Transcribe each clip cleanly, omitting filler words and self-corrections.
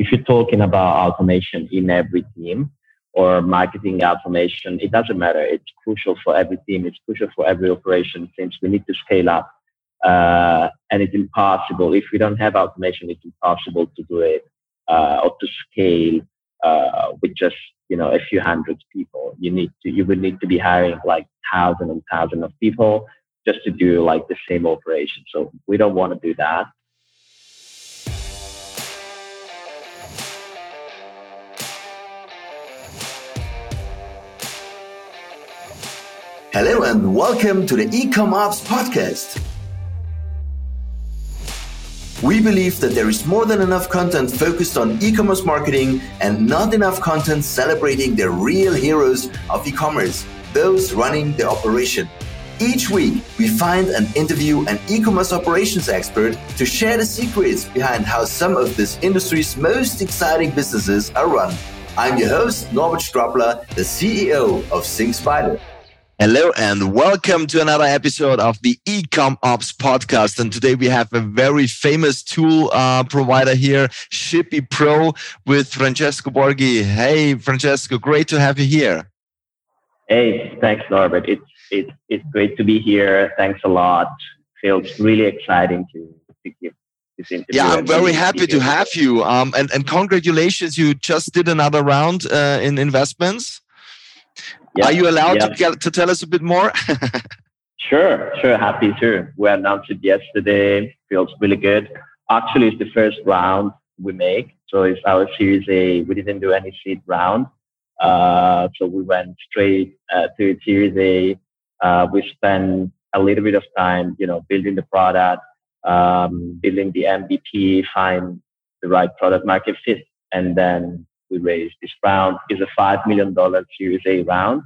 If you're talking about automation in every team or marketing automation, it doesn't matter. It's crucial for every team. It's crucial for every operation since we need to scale up. And it's impossible. If we don't have automation, it's impossible to do it or to scale with just, you know, a few hundred people. You will need to be hiring like thousands and thousands of people just to do like the same operation. So we don't want to do that. Hello and welcome to the Ecom Ops Podcast. We believe that there is more than enough content focused on e-commerce marketing and not enough content celebrating the real heroes of e-commerce, those running the operation. Each week, we find and interview an e-commerce operations expert to share the secrets behind how some of this industry's most exciting businesses are run. I'm your host, Norbert Strapler, the CEO of Sync Spider. Hello and welcome to another episode of the Ecom Ops Podcast. And today we have a very famous tool provider here, ShippyPro, with Francesco Borghi. Hey, Francesco, great to have you here. Hey, thanks, Norbert. It's great to be here. Thanks a lot. Feels really exciting to give. Yeah, I'm very happy to have you. And congratulations, you just did another round in investments. Yep. Are you allowed to tell us a bit more? Sure. Happy to. We announced it yesterday. Feels really good. Actually, it's the first round we make. So it's our Series A. We didn't do any seed round. So we went straight to Series A. We spent a little bit of time, building the product, building the MVP, find the right product market fit, and then we raised this round. Is a $5 million Series A round.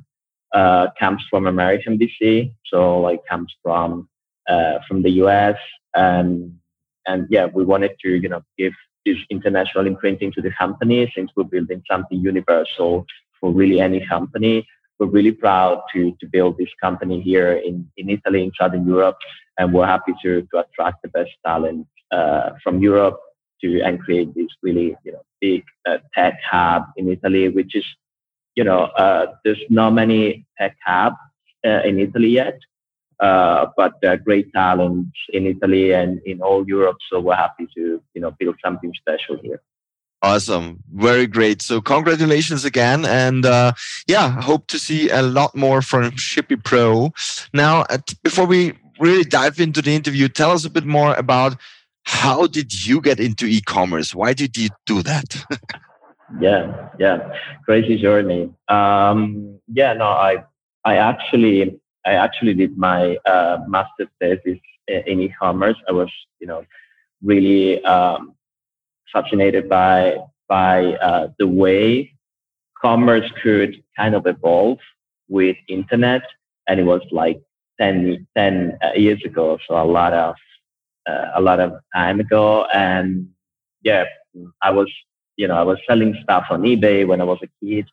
Comes from American VC, so comes from the US, and we wanted to give this international imprinting to the company since we're building something universal for really any company. We're really proud to build this company here in Italy, in Southern Europe, and we're happy to attract the best talent from Europe and create this really, big tech hub in Italy, which is, there's not many tech hubs in Italy yet, but great talent in Italy and in all Europe. So we're happy to, build something special here. Awesome. Very great. So congratulations again. And hope to see a lot more from ShippyPro. Now, before we really dive into the interview, tell us a bit more about how did you get into e-commerce? Why did you do that? Yeah. Crazy journey. I actually did my master's thesis in e-commerce. I was, really fascinated by the way commerce could kind of evolve with internet. And it was 10 years ago. So a lot of time ago. And I was selling stuff on eBay when I was a kid.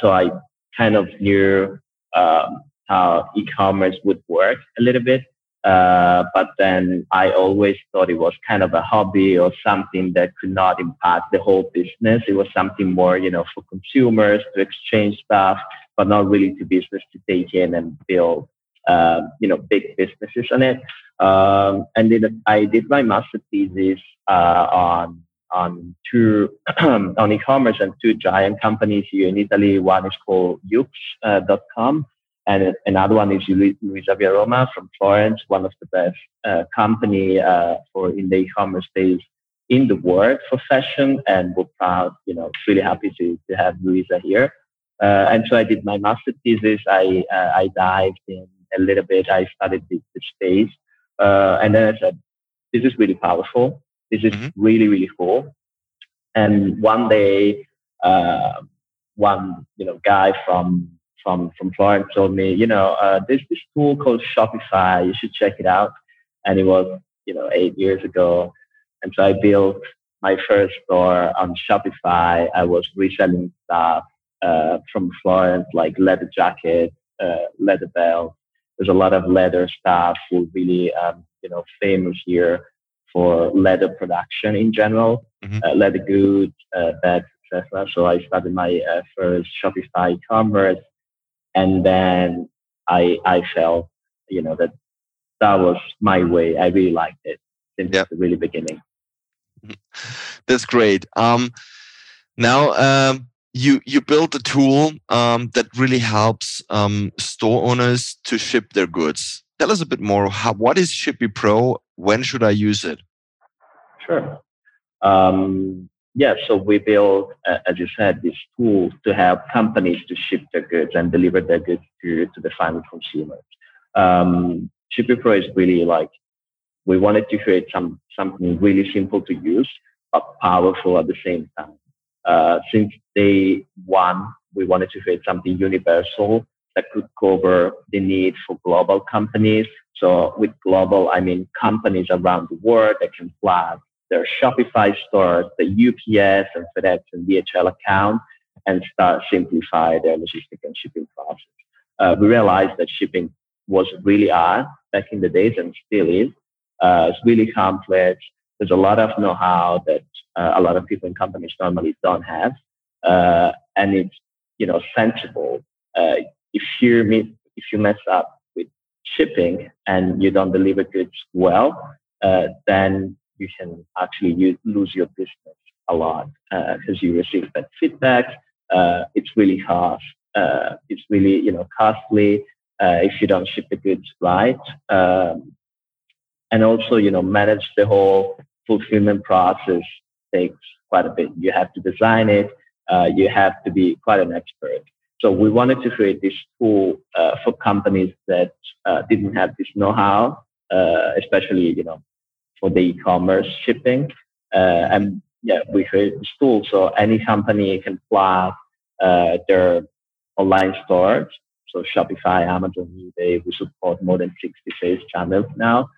So I kind of knew how e-commerce would work a little bit. But then I always thought it was kind of a hobby or something that could not impact the whole business. It was something more, for consumers to exchange stuff, but not really to business to take in and build, big businesses on it. I did my master thesis on two on e-commerce and two giant companies here in Italy. One is called Ux.com, and another one is Luisa Via Roma from Florence, one of the best company for in the e-commerce space in the world for fashion. And we're proud, really happy to have Luisa here. And so I did my master thesis. I dived in a little bit. I studied the space. And then I said, this is really powerful. This is really, really cool. And one day, one guy from Florence told me, there's this tool called Shopify. You should check it out. And it was 8 years ago. And so I built my first store on Shopify. I was reselling stuff from Florence, like leather jackets, leather belts. There's a lot of leather stuff who really, famous here for leather production in general, leather goods, bags, etc. So I started my first Shopify commerce, and then I felt, you know, that was my way. I really liked it since the really beginning. That's great. Now, you built a tool that really helps store owners to ship their goods. Tell us a bit more. What is ShippyPro? When should I use it? Sure. So we built, as you said, this tool to help companies to ship their goods and deliver their goods to the final consumers. ShippyPro is really like, we wanted to create something really simple to use, but powerful at the same time. Since day one, we wanted to create something universal that could cover the need for global companies. So with global, I mean companies around the world that can plug their Shopify stores, the UPS and FedEx and DHL account, and start simplify their logistics and shipping process. We realized that shipping was really hard back in the days and still is. It's really complex. There's a lot of know-how that a lot of people in companies normally don't have, and it's, you know, sensible. If you mess up with shipping and you don't deliver goods well, then you can actually lose your business a lot because you receive bad feedback. It's really hard. It's really, you know, costly if you don't ship the goods right, and also, you know, manage the whole fulfillment process takes quite a bit. You have to design it. You have to be quite an expert. So we wanted to create this tool for companies that didn't have this know-how, especially, you know, for the e-commerce shipping. We created this tool so any company can plug their online stores. So Shopify, Amazon, eBay, we support more than 60 sales channels now.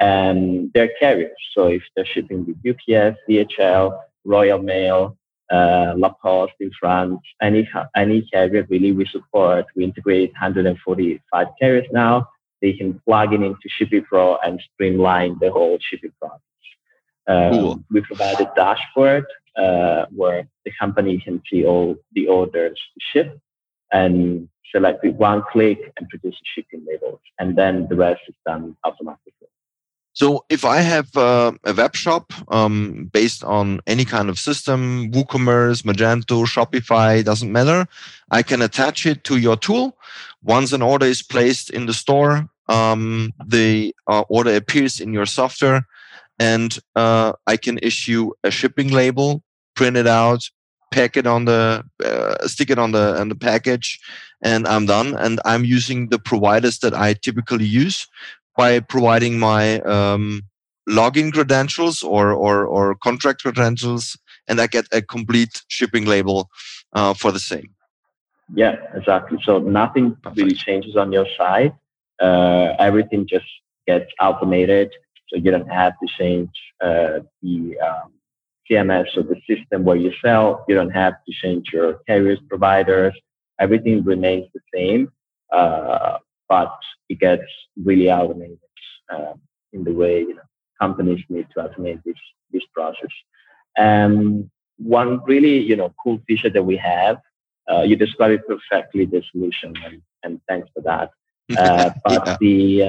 And their carriers. So if they're shipping with UPS, DHL, Royal Mail, La Poste in France, any carrier really we support. We integrate 145 carriers now. They can plug it into ShippyPro and streamline the whole shipping process. Cool. We provide a dashboard where the company can see all the orders to ship and select with one click and produce the shipping labels. And then the rest is done automatically. So if I have a web shop based on any kind of system, WooCommerce, Magento, Shopify, doesn't matter, I can attach it to your tool. Once an order is placed in the store, the order appears in your software, and I can issue a shipping label, print it out, stick it on the package, and I'm done. And I'm using the providers that I typically use, by providing my login credentials or contract credentials, and I get a complete shipping label for the same. Yeah, exactly. So nothing really changes on your side. Everything just gets automated, so you don't have to change the CMS or the system where you sell. You don't have to change your carriers, providers. Everything remains the same. But it gets really automated in the way, you know, companies need to automate this process. One really, you know, cool feature that we have, you described it perfectly, the solution, and thanks for that. The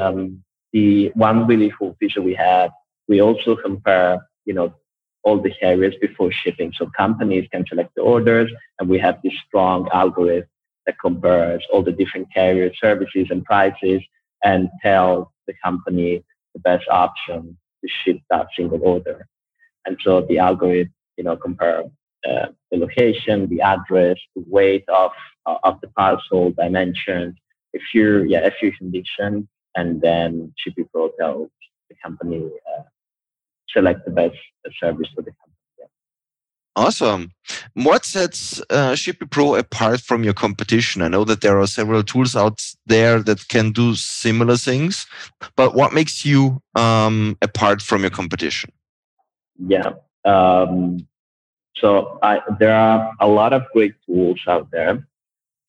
one really cool feature we have, we also compare, you know, all the carriers before shipping, so companies can select the orders, and we have this strong algorithm that compares all the different carrier services and prices and tell the company the best option to ship that single order. And so the algorithm, you know, compares the location, the address, the weight of the parcel, dimensions, a few conditions, and then ShippyPro tells the company select the best service for the company. Awesome. What sets ShippyPro apart from your competition? I know that there are several tools out there that can do similar things, but what makes you apart from your competition? Yeah. There are a lot of great tools out there,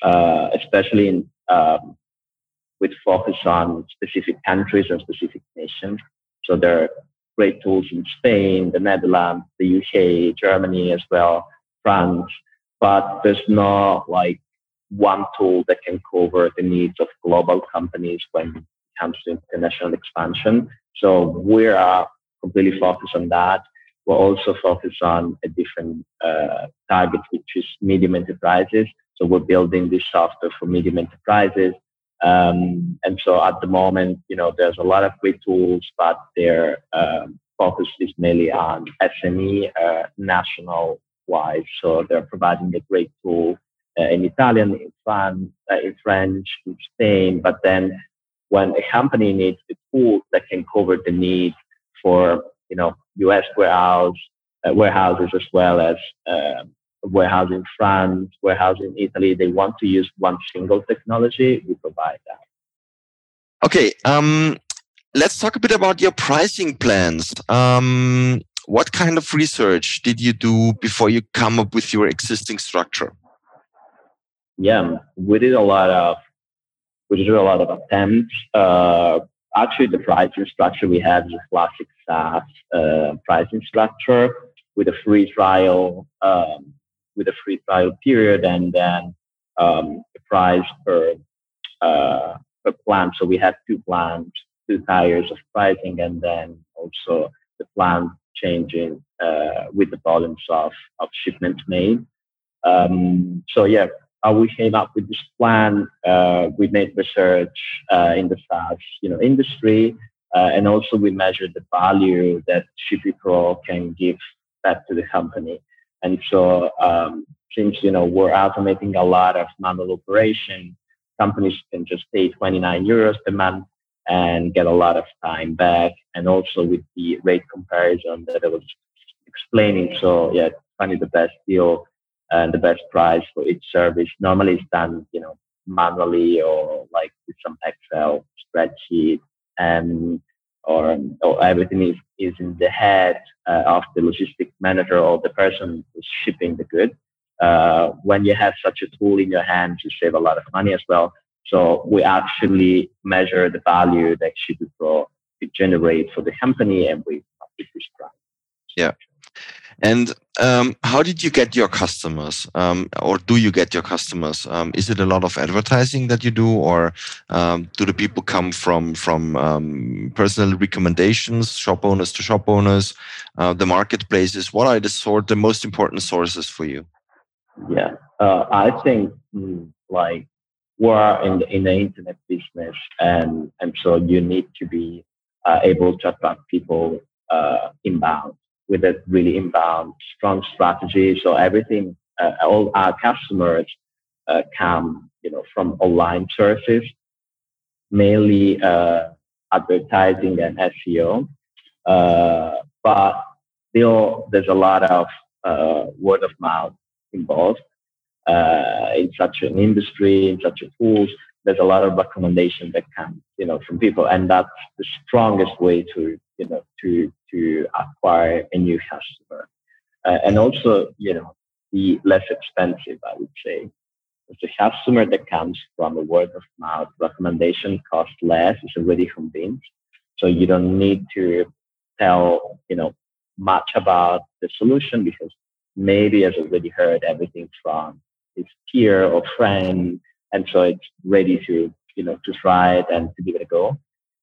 especially with focus on specific countries and specific nations. So there are great tools in Spain, the Netherlands, the UK, Germany as well, France, but there's not like one tool that can cover the needs of global companies when it comes to international expansion. So we are completely focused on that. We're also focused on a different target, which is medium enterprises. So we're building this software for medium enterprises. And so at the moment, you know, there's a lot of great tools, but their focus is mainly on SME national-wise. So they're providing a great tool in Italian, in France, in French, in Spain. But then when a company needs a tool that can cover the need for, you know, US warehouses as well as warehouse in France, warehouse in Italy, they want to use one single technology, we provide that. Okay, let's talk a bit about your pricing plans. What kind of research did you do before you come up with your existing structure? Yeah, we did a lot of attempts. Actually, the pricing structure we have is a classic SaaS pricing structure with a free trial, period, and then the price per plan. So we have two plans, two tiers of pricing, and then also the plan changing with the volumes of shipments made. So yeah, how we came up with this plan, we made research in the SaaS, you know, industry, and also we measured the value that ShippyPro can give back to the company. And so since, you know, we're automating a lot of manual operation, companies can just pay 29 euros per month and get a lot of time back. And also with the rate comparison that I was explaining. So yeah, finding the best deal and the best price for each service. Normally it's done, you know, manually or like with some Excel spreadsheet, or everything is in the head of the logistic manager or the person who's shipping the good. When you have such a tool in your hands, you save a lot of money as well. So we actually measure the value that ShippyPro could generate for the company, and we publish this price. Yeah. And how did you get your customers, or do you get your customers? Is it a lot of advertising that you do, or do the people come from personal recommendations, shop owners to shop owners, the marketplaces? What are the most important sources for you? Yeah, I think like we're in the internet business, and so you need to be able to attract people inbound, with a really inbound, strong strategy. So everything, all our customers come, you know, from online sources, mainly advertising and SEO. But still, there's a lot of word of mouth involved in such an industry, in such a tools. There's a lot of recommendation that comes, you know, from people, and that's the strongest way to, you know, to acquire a new customer, and also, you know, be less expensive. I would say if the customer that comes from a word of mouth recommendation costs less, is already convinced, so you don't need to tell, you know, much about the solution because maybe has already heard everything from his peer or friend. And so it's ready to, you know, to try it and to give it a go.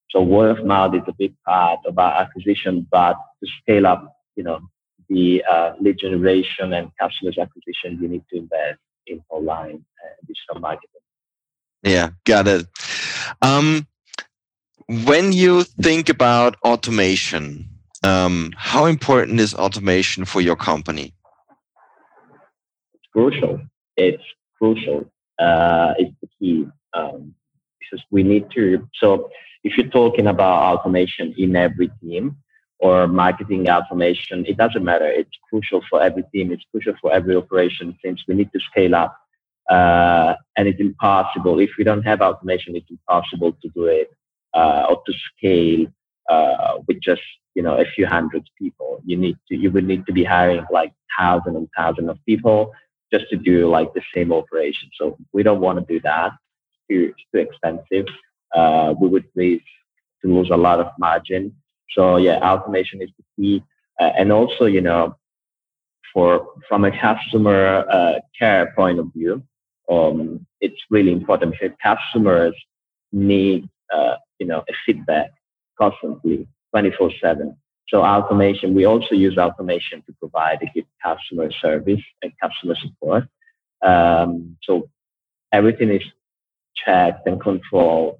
So word of mouth is a big part of our acquisition, but to scale up, you know, the lead generation and customers acquisition, you need to invest in online digital marketing. Yeah, got it. When you think about automation, how important is automation for your company? It's crucial. It's crucial. It's the key, because we need to. So if you're talking about automation in every team or marketing automation, it doesn't matter. It's crucial for every team. It's crucial for every operation since we need to scale up. And it's impossible. If we don't have automation, it's impossible to do it or to scale with just, you know, a few hundred people. You would need to be hiring like thousands and thousands of people just to do like the same operation. So we don't want to do that. It's too expensive. We would lose a lot of margin. So yeah, automation is the key. And also, you know, from a customer care point of view, it's really important because customers need, you know, a feedback constantly, 24/7. So automation, we also use automation to provide a good customer service and customer support. So everything is checked and controlled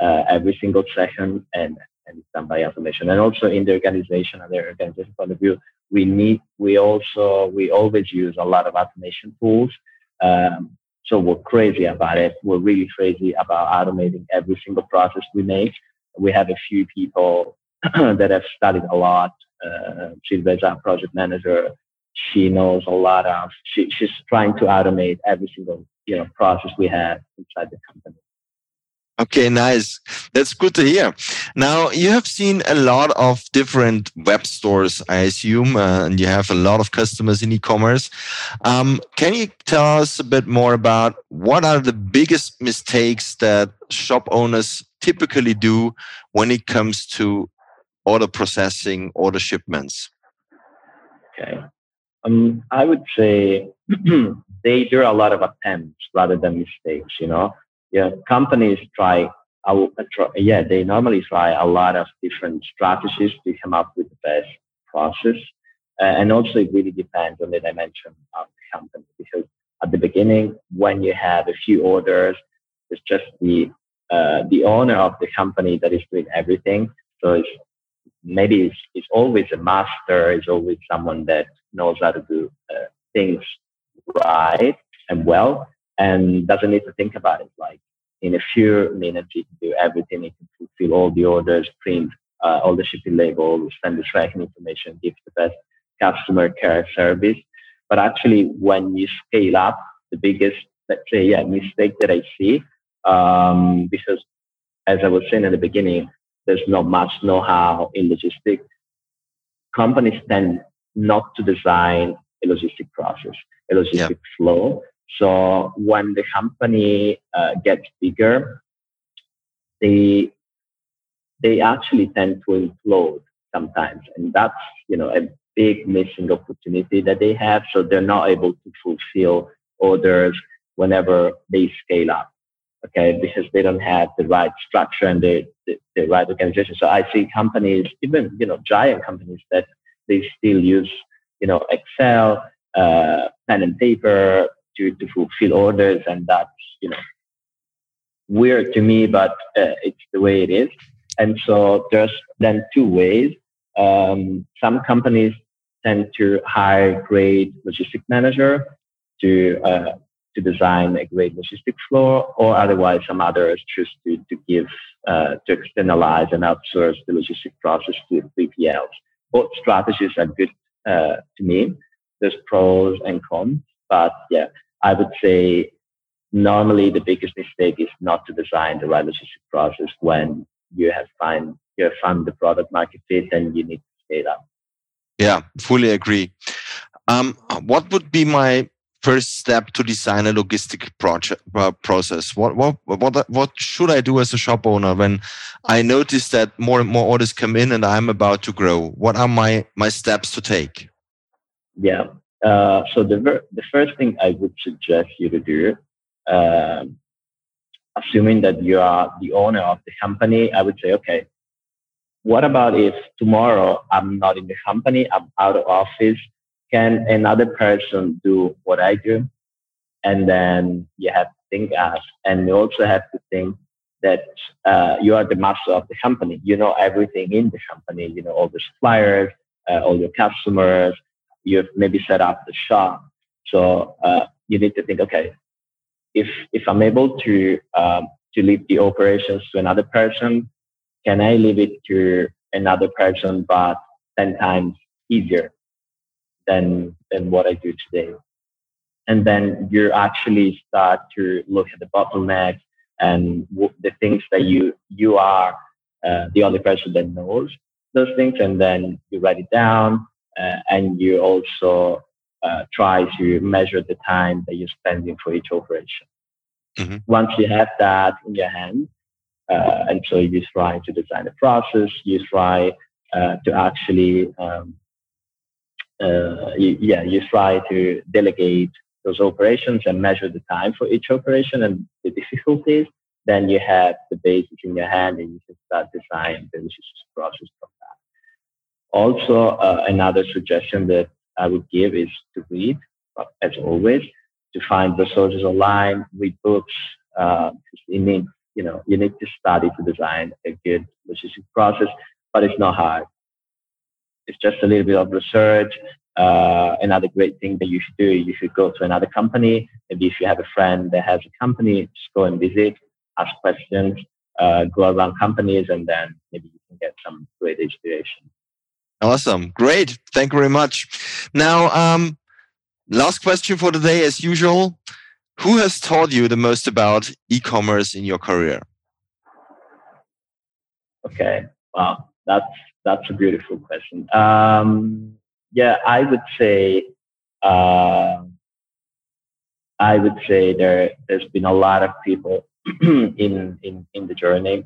every single second, and it's done by automation. And also in the organization, and their organization point of view, we always use a lot of automation tools. So we're crazy about it. We're really crazy about automating every single process we make. We have a few people that have studied a lot. Sylvia's our project manager. She knows a lot of, she's trying to automate every single, you know, process we have inside the company. Okay, nice. That's good to hear. Now, you have seen a lot of different web stores, I assume, and you have a lot of customers in e-commerce. Can you tell us a bit more about what are the biggest mistakes that shop owners typically do when it comes to order processing, order shipments? Okay. I would say there are a lot of attempts rather than mistakes, you know. Yeah, companies they normally try a lot of different strategies to come up with the best process. And also it really depends on the dimension of the company, because at the beginning, when you have a few orders, it's just the owner of the company that is doing everything. So it's always a master, it's always someone that knows how to do things right and well, and doesn't need to think about it. Like in a few minutes, you can do everything. You can fulfill all the orders, print all the shipping labels, send the tracking information, give the best customer care service. But actually, when you scale up, the biggest, let's say, mistake that I see, because as I was saying at the beginning, there's not much know-how in logistics. Companies tend not to design a logistic process, a logistic flow. So when the company gets bigger, they actually tend to implode sometimes, and that's, you know, a big missing opportunity that they have. So they're not able to fulfill orders whenever they scale up, okay, because they don't have the right structure and the right organization. So I see companies, even, you know, giant companies, that they still use, you know, Excel, pen and paper to fulfill orders, and that's, you know, weird to me, but it's the way it is. And so there's then two ways. Some companies tend to hire great logistic manager to design a great logistic flow, or otherwise some others choose to externalize and outsource the logistic process to 3PLs. Both strategies are good to me. There's pros and cons, but yeah, I would say normally the biggest mistake is not to design the right logistic process when you have found the product market fit and you need to scale up. Yeah, fully agree. What would be my first step to design a logistic process? What should I do as a shop owner when I notice that more and more orders come in and I'm about to grow? What are my steps to take? Yeah. So the first thing I would suggest you to do, assuming that you are the owner of the company, I would say, okay, what about if tomorrow I'm not in the company, I'm out of office, can another person do what I do? And then you have to think as, and you also have to think that you are the master of the company. You know everything in the company, you know, all the suppliers, all your customers. You've maybe set up the shop. So you need to think, okay, if I'm able to leave the operations to another person, can I leave it to another person, but 10 times easier than what I do today? And then you actually start to look at the bottleneck and the things that you are the only person that knows those things, and then you write it down. And you also try to measure the time that you're spending for each operation. Mm-hmm. Once you have that in your hand, and so you try to design a process, you try to actually, you try to delegate those operations and measure the time for each operation and the difficulties. Then you have the basics in your hand and you can start designing the logistics process from that. Also, another suggestion that I would give is to read, as always, to find resources online, read books. You need to study to design a good logistics process, but it's not hard. It's just a little bit of research. Another great thing that you should do, you should go to another company. Maybe if you have a friend that has a company, just go and visit, ask questions, go around companies, and then maybe you can get some great inspiration. Awesome. Great. Thank you very much. Now, last question for today, as usual. Who has taught you the most about e-commerce in your career? Okay. Wow. That's a beautiful question. I would say there's been a lot of people in the journey.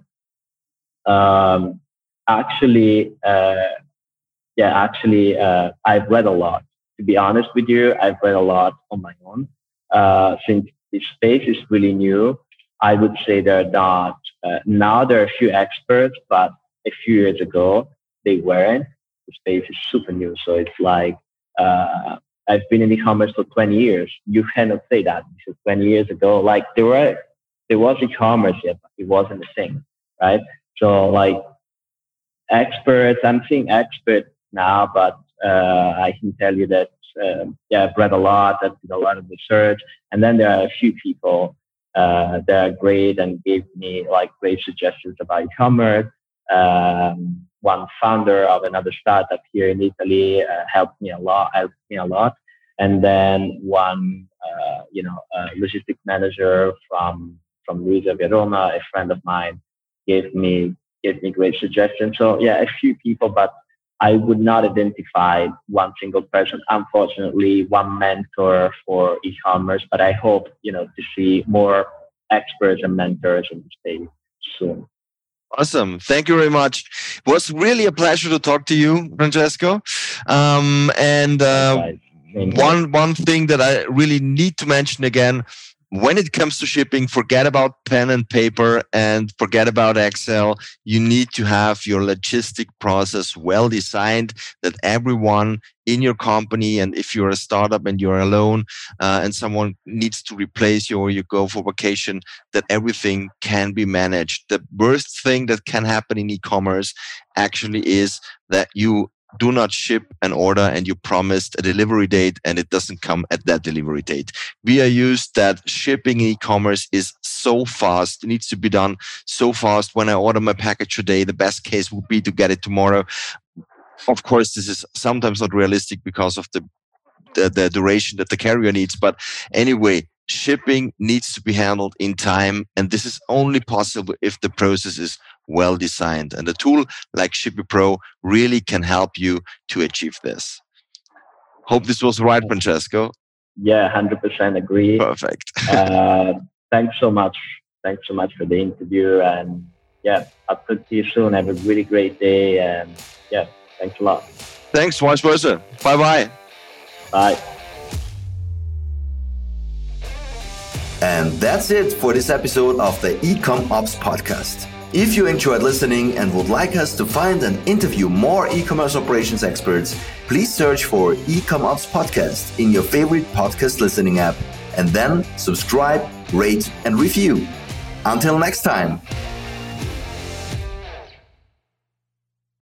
I've read a lot. To be honest with you, I've read a lot on my own. Since this space is really new, I would say there are a few experts, but a few years ago, they weren't. The space is super new. So it's like, I've been in e-commerce for 20 years. You cannot say that because 20 years ago, like there was e-commerce yet, but it wasn't a thing, right? So like experts, I'm seeing experts now, but I can tell you that I've read a lot. I did a lot of research, and then there are a few people that are great and gave me like great suggestions about e-commerce. One founder of another startup here in Italy helped me a lot, and then one logistics manager from Luisa Via Roma, a friend of mine, gave me great suggestions. So yeah, a few people, but I would not identify one single person, unfortunately, one mentor for e-commerce, but I hope, to see more experts and mentors in the space soon. Awesome. Thank you very much. It was really a pleasure to talk to you, Francesco. One thing that I really need to mention again, when it comes to shipping, forget about pen and paper and forget about Excel. You need to have your logistic process well designed, that everyone in your company, and if you're a startup and you're alone and someone needs to replace you or you go for vacation, that everything can be managed. The worst thing that can happen in e-commerce actually is that you do not ship an order and you promised a delivery date and it doesn't come at that delivery date. We are used that shipping e-commerce is so fast. It needs to be done so fast. When I order my package today, the best case would be to get it tomorrow. Of course, this is sometimes not realistic because of the duration that the carrier needs. But anyway, shipping needs to be handled in time. And this is only possible if the process is well designed, and a tool like ShippyPro really can help you to achieve this. Hope this was right, Francesco. Yeah, 100% agree. Perfect. Thanks so much. Thanks so much for the interview, and yeah, I'll talk to you soon. Have a really great day, and yeah, thanks a lot. Thanks, vice versa. Bye bye. Bye. And that's it for this episode of the Ecom Ops Podcast. If you enjoyed listening and would like us to find and interview more e-commerce operations experts, please search for Ecom Ops Podcast in your favorite podcast listening app, and then subscribe, rate, and review. Until next time.